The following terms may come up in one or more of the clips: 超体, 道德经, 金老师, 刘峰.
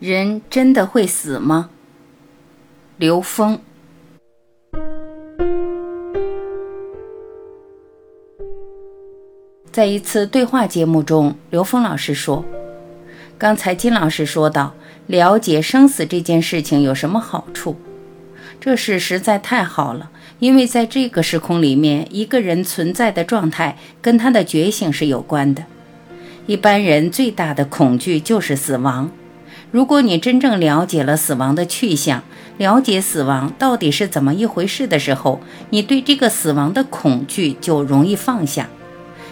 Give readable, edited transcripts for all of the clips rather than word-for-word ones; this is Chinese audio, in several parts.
人真的会死吗？刘峰。在一次对话节目中，刘峰老师说，刚才金老师说到了解生死这件事情有什么好处，这事实在太好了，因为在这个时空里面，一个人存在的状态跟他的觉醒是有关的。一般人最大的恐惧就是死亡，如果你真正了解了死亡的去向，了解死亡到底是怎么一回事的时候，你对这个死亡的恐惧就容易放下。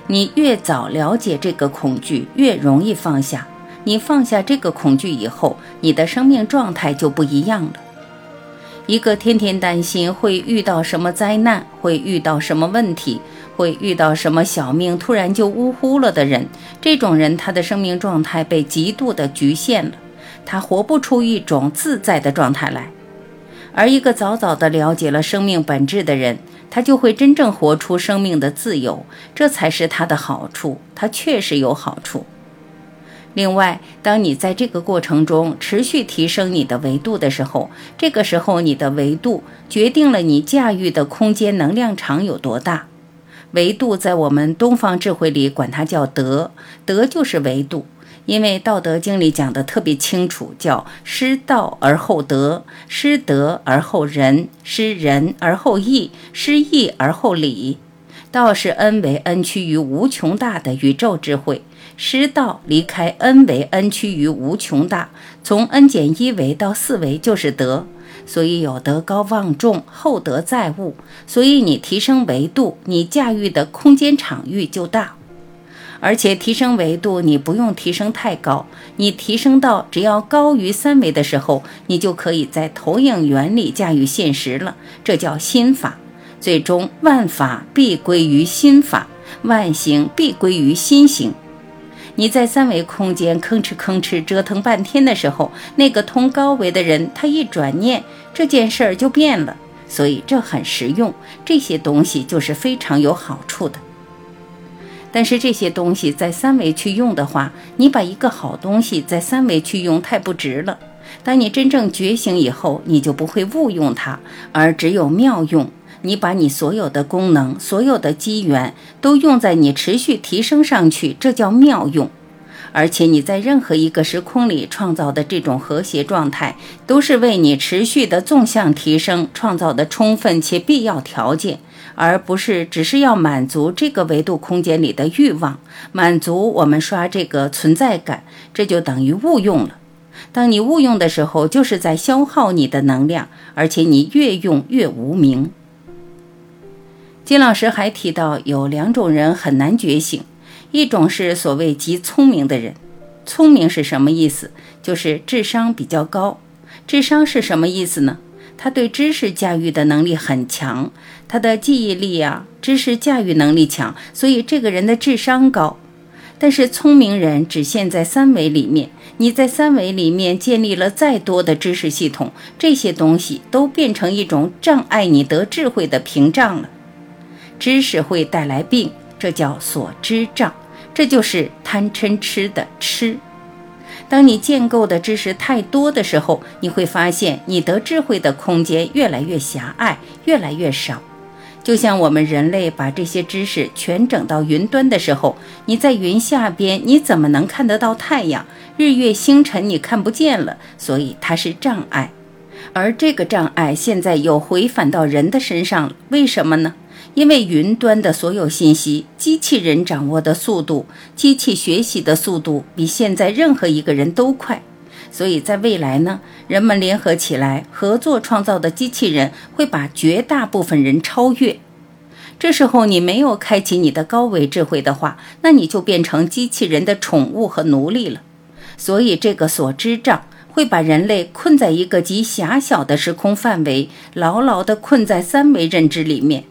你越早了解这个恐惧，越容易放下。你放下这个恐惧以后，你的生命状态就不一样了。一个天天担心会遇到什么灾难，会遇到什么问题，会遇到什么小命突然就呜呼了的人，这种人他的生命状态被极度的局限了，他活不出一种自在的状态来。而一个早早的了解了生命本质的人，他就会真正活出生命的自由，这才是他的好处，他确实有好处。另外，当你在这个过程中持续提升你的维度的时候，这个时候你的维度决定了你驾驭的空间能量场有多大。维度在我们东方智慧里管它叫德，德就是维度，因为《道德经》里讲得特别清楚，叫失道而后德，失德而后仁，失仁而后义，失义而后礼。道是 n 为 n 趋于无穷大的宇宙智慧，失道离开 n 为 n 趋于无穷大，从 n-1 维到4维就是德。所以有德高望重，厚德载物，所以你提升维度，你驾驭的空间场域就大。而且提升维度你不用提升太高，你提升到只要高于3维的时候，你就可以在投影原理驾驭现实了，这叫心法。最终万法必归于心法，万行必归于心行。你在3维空间吭哧吭哧折腾半天的时候，那个通高维的人他一转念，这件事儿就变了，所以这很实用，这些东西就是非常有好处的。但是这些东西在3维去用的话，你把一个好东西在3维去用太不值了。当你真正觉醒以后，你就不会误用它，而只有妙用。你把你所有的功能，所有的机缘都用在你持续提升上去，这叫妙用。而且你在任何一个时空里创造的这种和谐状态，都是为你持续的纵向提升创造的充分且必要条件，而不是只是要满足这个维度空间里的欲望，满足我们刷这个存在感，这就等于误用了。当你误用的时候，就是在消耗你的能量，而且你越用越无明。金老师还提到，有两种人很难觉醒，一种是所谓极聪明的人。聪明是什么意思？就是智商比较高。智商是什么意思呢？他对知识驾驭的能力很强，他的记忆力啊，知识驾驭能力强，所以这个人的智商高。但是聪明人只限在3维里面，你在3维里面建立了再多的知识系统，这些东西都变成一种障碍你得智慧的屏障了。知识会带来病，这叫所知障，这就是贪嗔痴的痴。当你建构的知识太多的时候，你会发现你得智慧的空间越来越狭隘，越来越少。就像我们人类把这些知识全整到云端的时候，你在云下边你怎么能看得到太阳、日月星辰？你看不见了，所以它是障碍。而这个障碍现在又回返到人的身上了，为什么呢？因为云端的所有信息，机器人掌握的速度，机器学习的速度比现在任何一个人都快。所以在未来呢，人们联合起来合作创造的机器人会把绝大部分人超越。这时候你没有开启你的高维智慧的话，那你就变成机器人的宠物和奴隶了。所以这个所知障会把人类困在一个极狭小的时空范围，牢牢地困在3维认知里面。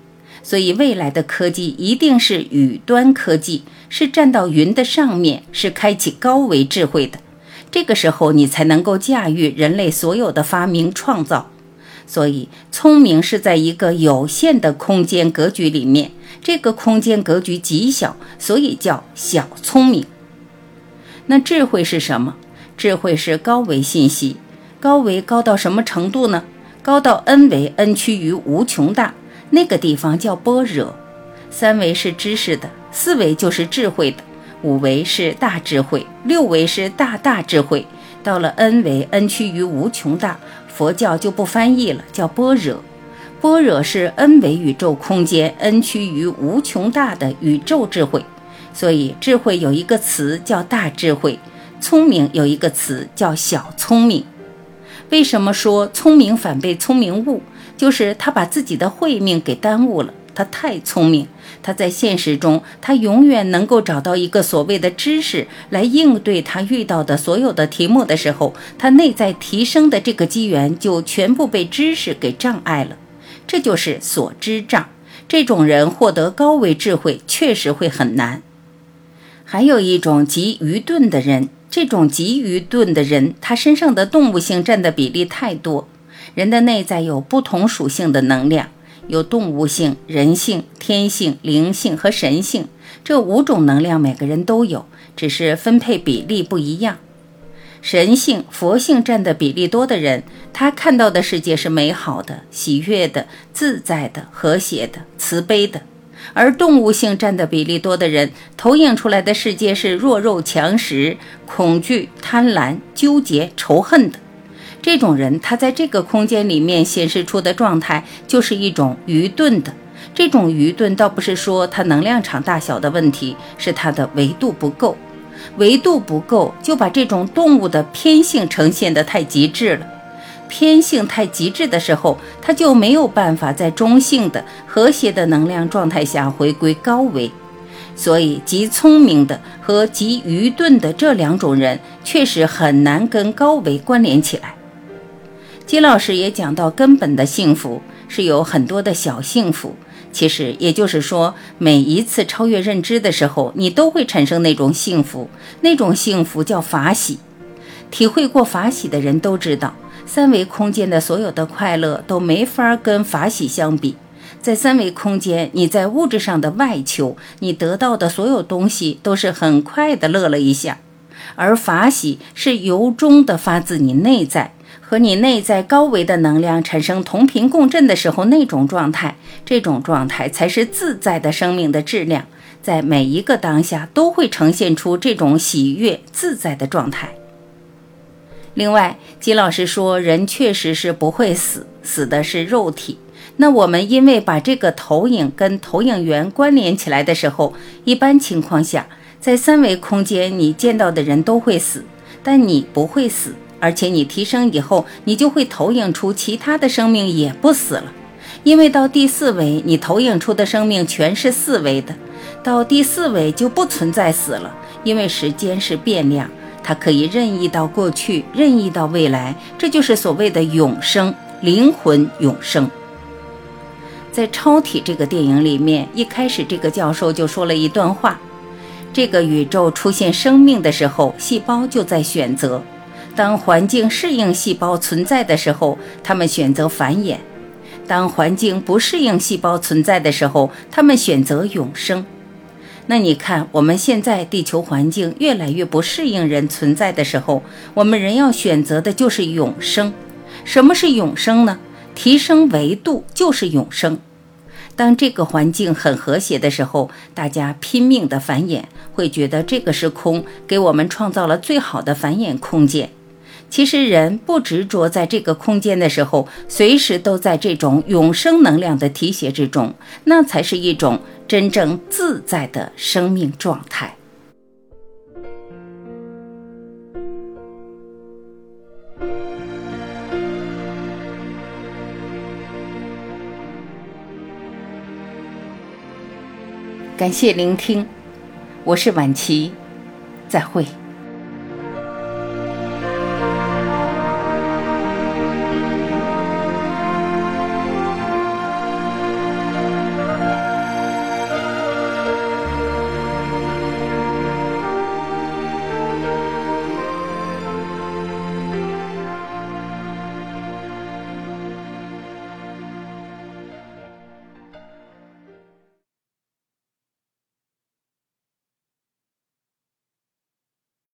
所以未来的科技一定是宇端科技，是站到云的上面，是开启高维智慧的。这个时候你才能够驾驭人类所有的发明创造。所以聪明是在一个有限的空间格局里面，这个空间格局极小，所以叫小聪明。那智慧是什么？智慧是高维信息，高维高到什么程度呢？高到 n 维 n 趋于无穷大，那个地方叫般若。三维是知识的，四维就是智慧的，五维是大智慧，六维是大大智慧。到了 n 维 n 趋于无穷大，佛教就不翻译了，叫般若。般若是 n 维宇宙空间 n 趋于无穷大的宇宙智慧。所以智慧有一个词叫大智慧，聪明有一个词叫小聪明。为什么说聪明反被聪明误？就是他把自己的慧命给耽误了，他太聪明，他在现实中他永远能够找到一个所谓的知识来应对他遇到的所有的题目的时候，他内在提升的这个机缘就全部被知识给障碍了，这就是所知障。这种人获得高维智慧确实会很难。还有一种极愚钝的人，这种极愚钝的人他身上的动物性占的比例太多。人的内在有不同属性的能量，有动物性、人性、天性、灵性和神性，这五种能量每个人都有，只是分配比例不一样。神性、佛性占的比例多的人，他看到的世界是美好的、喜悦的、自在的、和谐的、慈悲的。而动物性占的比例多的人，投影出来的世界是弱肉强食、恐惧、贪婪、纠结、仇恨的。这种人他在这个空间里面显示出的状态就是一种愚钝的。这种愚钝倒不是说他能量场大小的问题，是他的维度不够。维度不够就把这种动物的偏性呈现得太极致了。偏性太极致的时候，他就没有办法在中性的和谐的能量状态下回归高维。所以极聪明的和极愚钝的这两种人确实很难跟高维关联起来。金老师也讲到，根本的幸福是有很多的小幸福，其实也就是说，每一次超越认知的时候，你都会产生那种幸福，那种幸福叫法喜。体会过法喜的人都知道，三维空间的所有的快乐都没法跟法喜相比。在三维空间，你在物质上的外求，你得到的所有东西都是很快的乐了一下，而法喜是由衷的发自你内在，和你内在高维的能量产生同频共振的时候，那种状态，这种状态才是自在的生命的质量。在每一个当下都会呈现出这种喜悦自在的状态。另外，金老师说人确实是不会死，死的是肉体。那我们因为把这个投影跟投影源关联起来的时候，一般情况下在三维空间你见到的人都会死，但你不会死，而且你提升以后，你就会投影出其他的生命也不死了。因为到第四维，你投影出的生命全是四维的，到第四维就不存在死了，因为时间是变量，它可以任意到过去，任意到未来，这就是所谓的永生，灵魂永生。在《超体》这个电影里面，一开始这个教授就说了一段话，这个宇宙出现生命的时候，细胞就在选择，当环境适应细胞存在的时候，它们选择繁衍；当环境不适应细胞存在的时候，它们选择永生。那你看，我们现在地球环境越来越不适应人存在的时候，我们人要选择的就是永生。什么是永生呢？提升维度就是永生。当这个环境很和谐的时候，大家拼命的繁衍，会觉得这个是空，给我们创造了最好的繁衍空间。其实人不执着在这个空间的时候，随时都在这种永生能量的提携之中，那才是一种真正自在的生命状态。感谢聆听，我是婉琪，再会。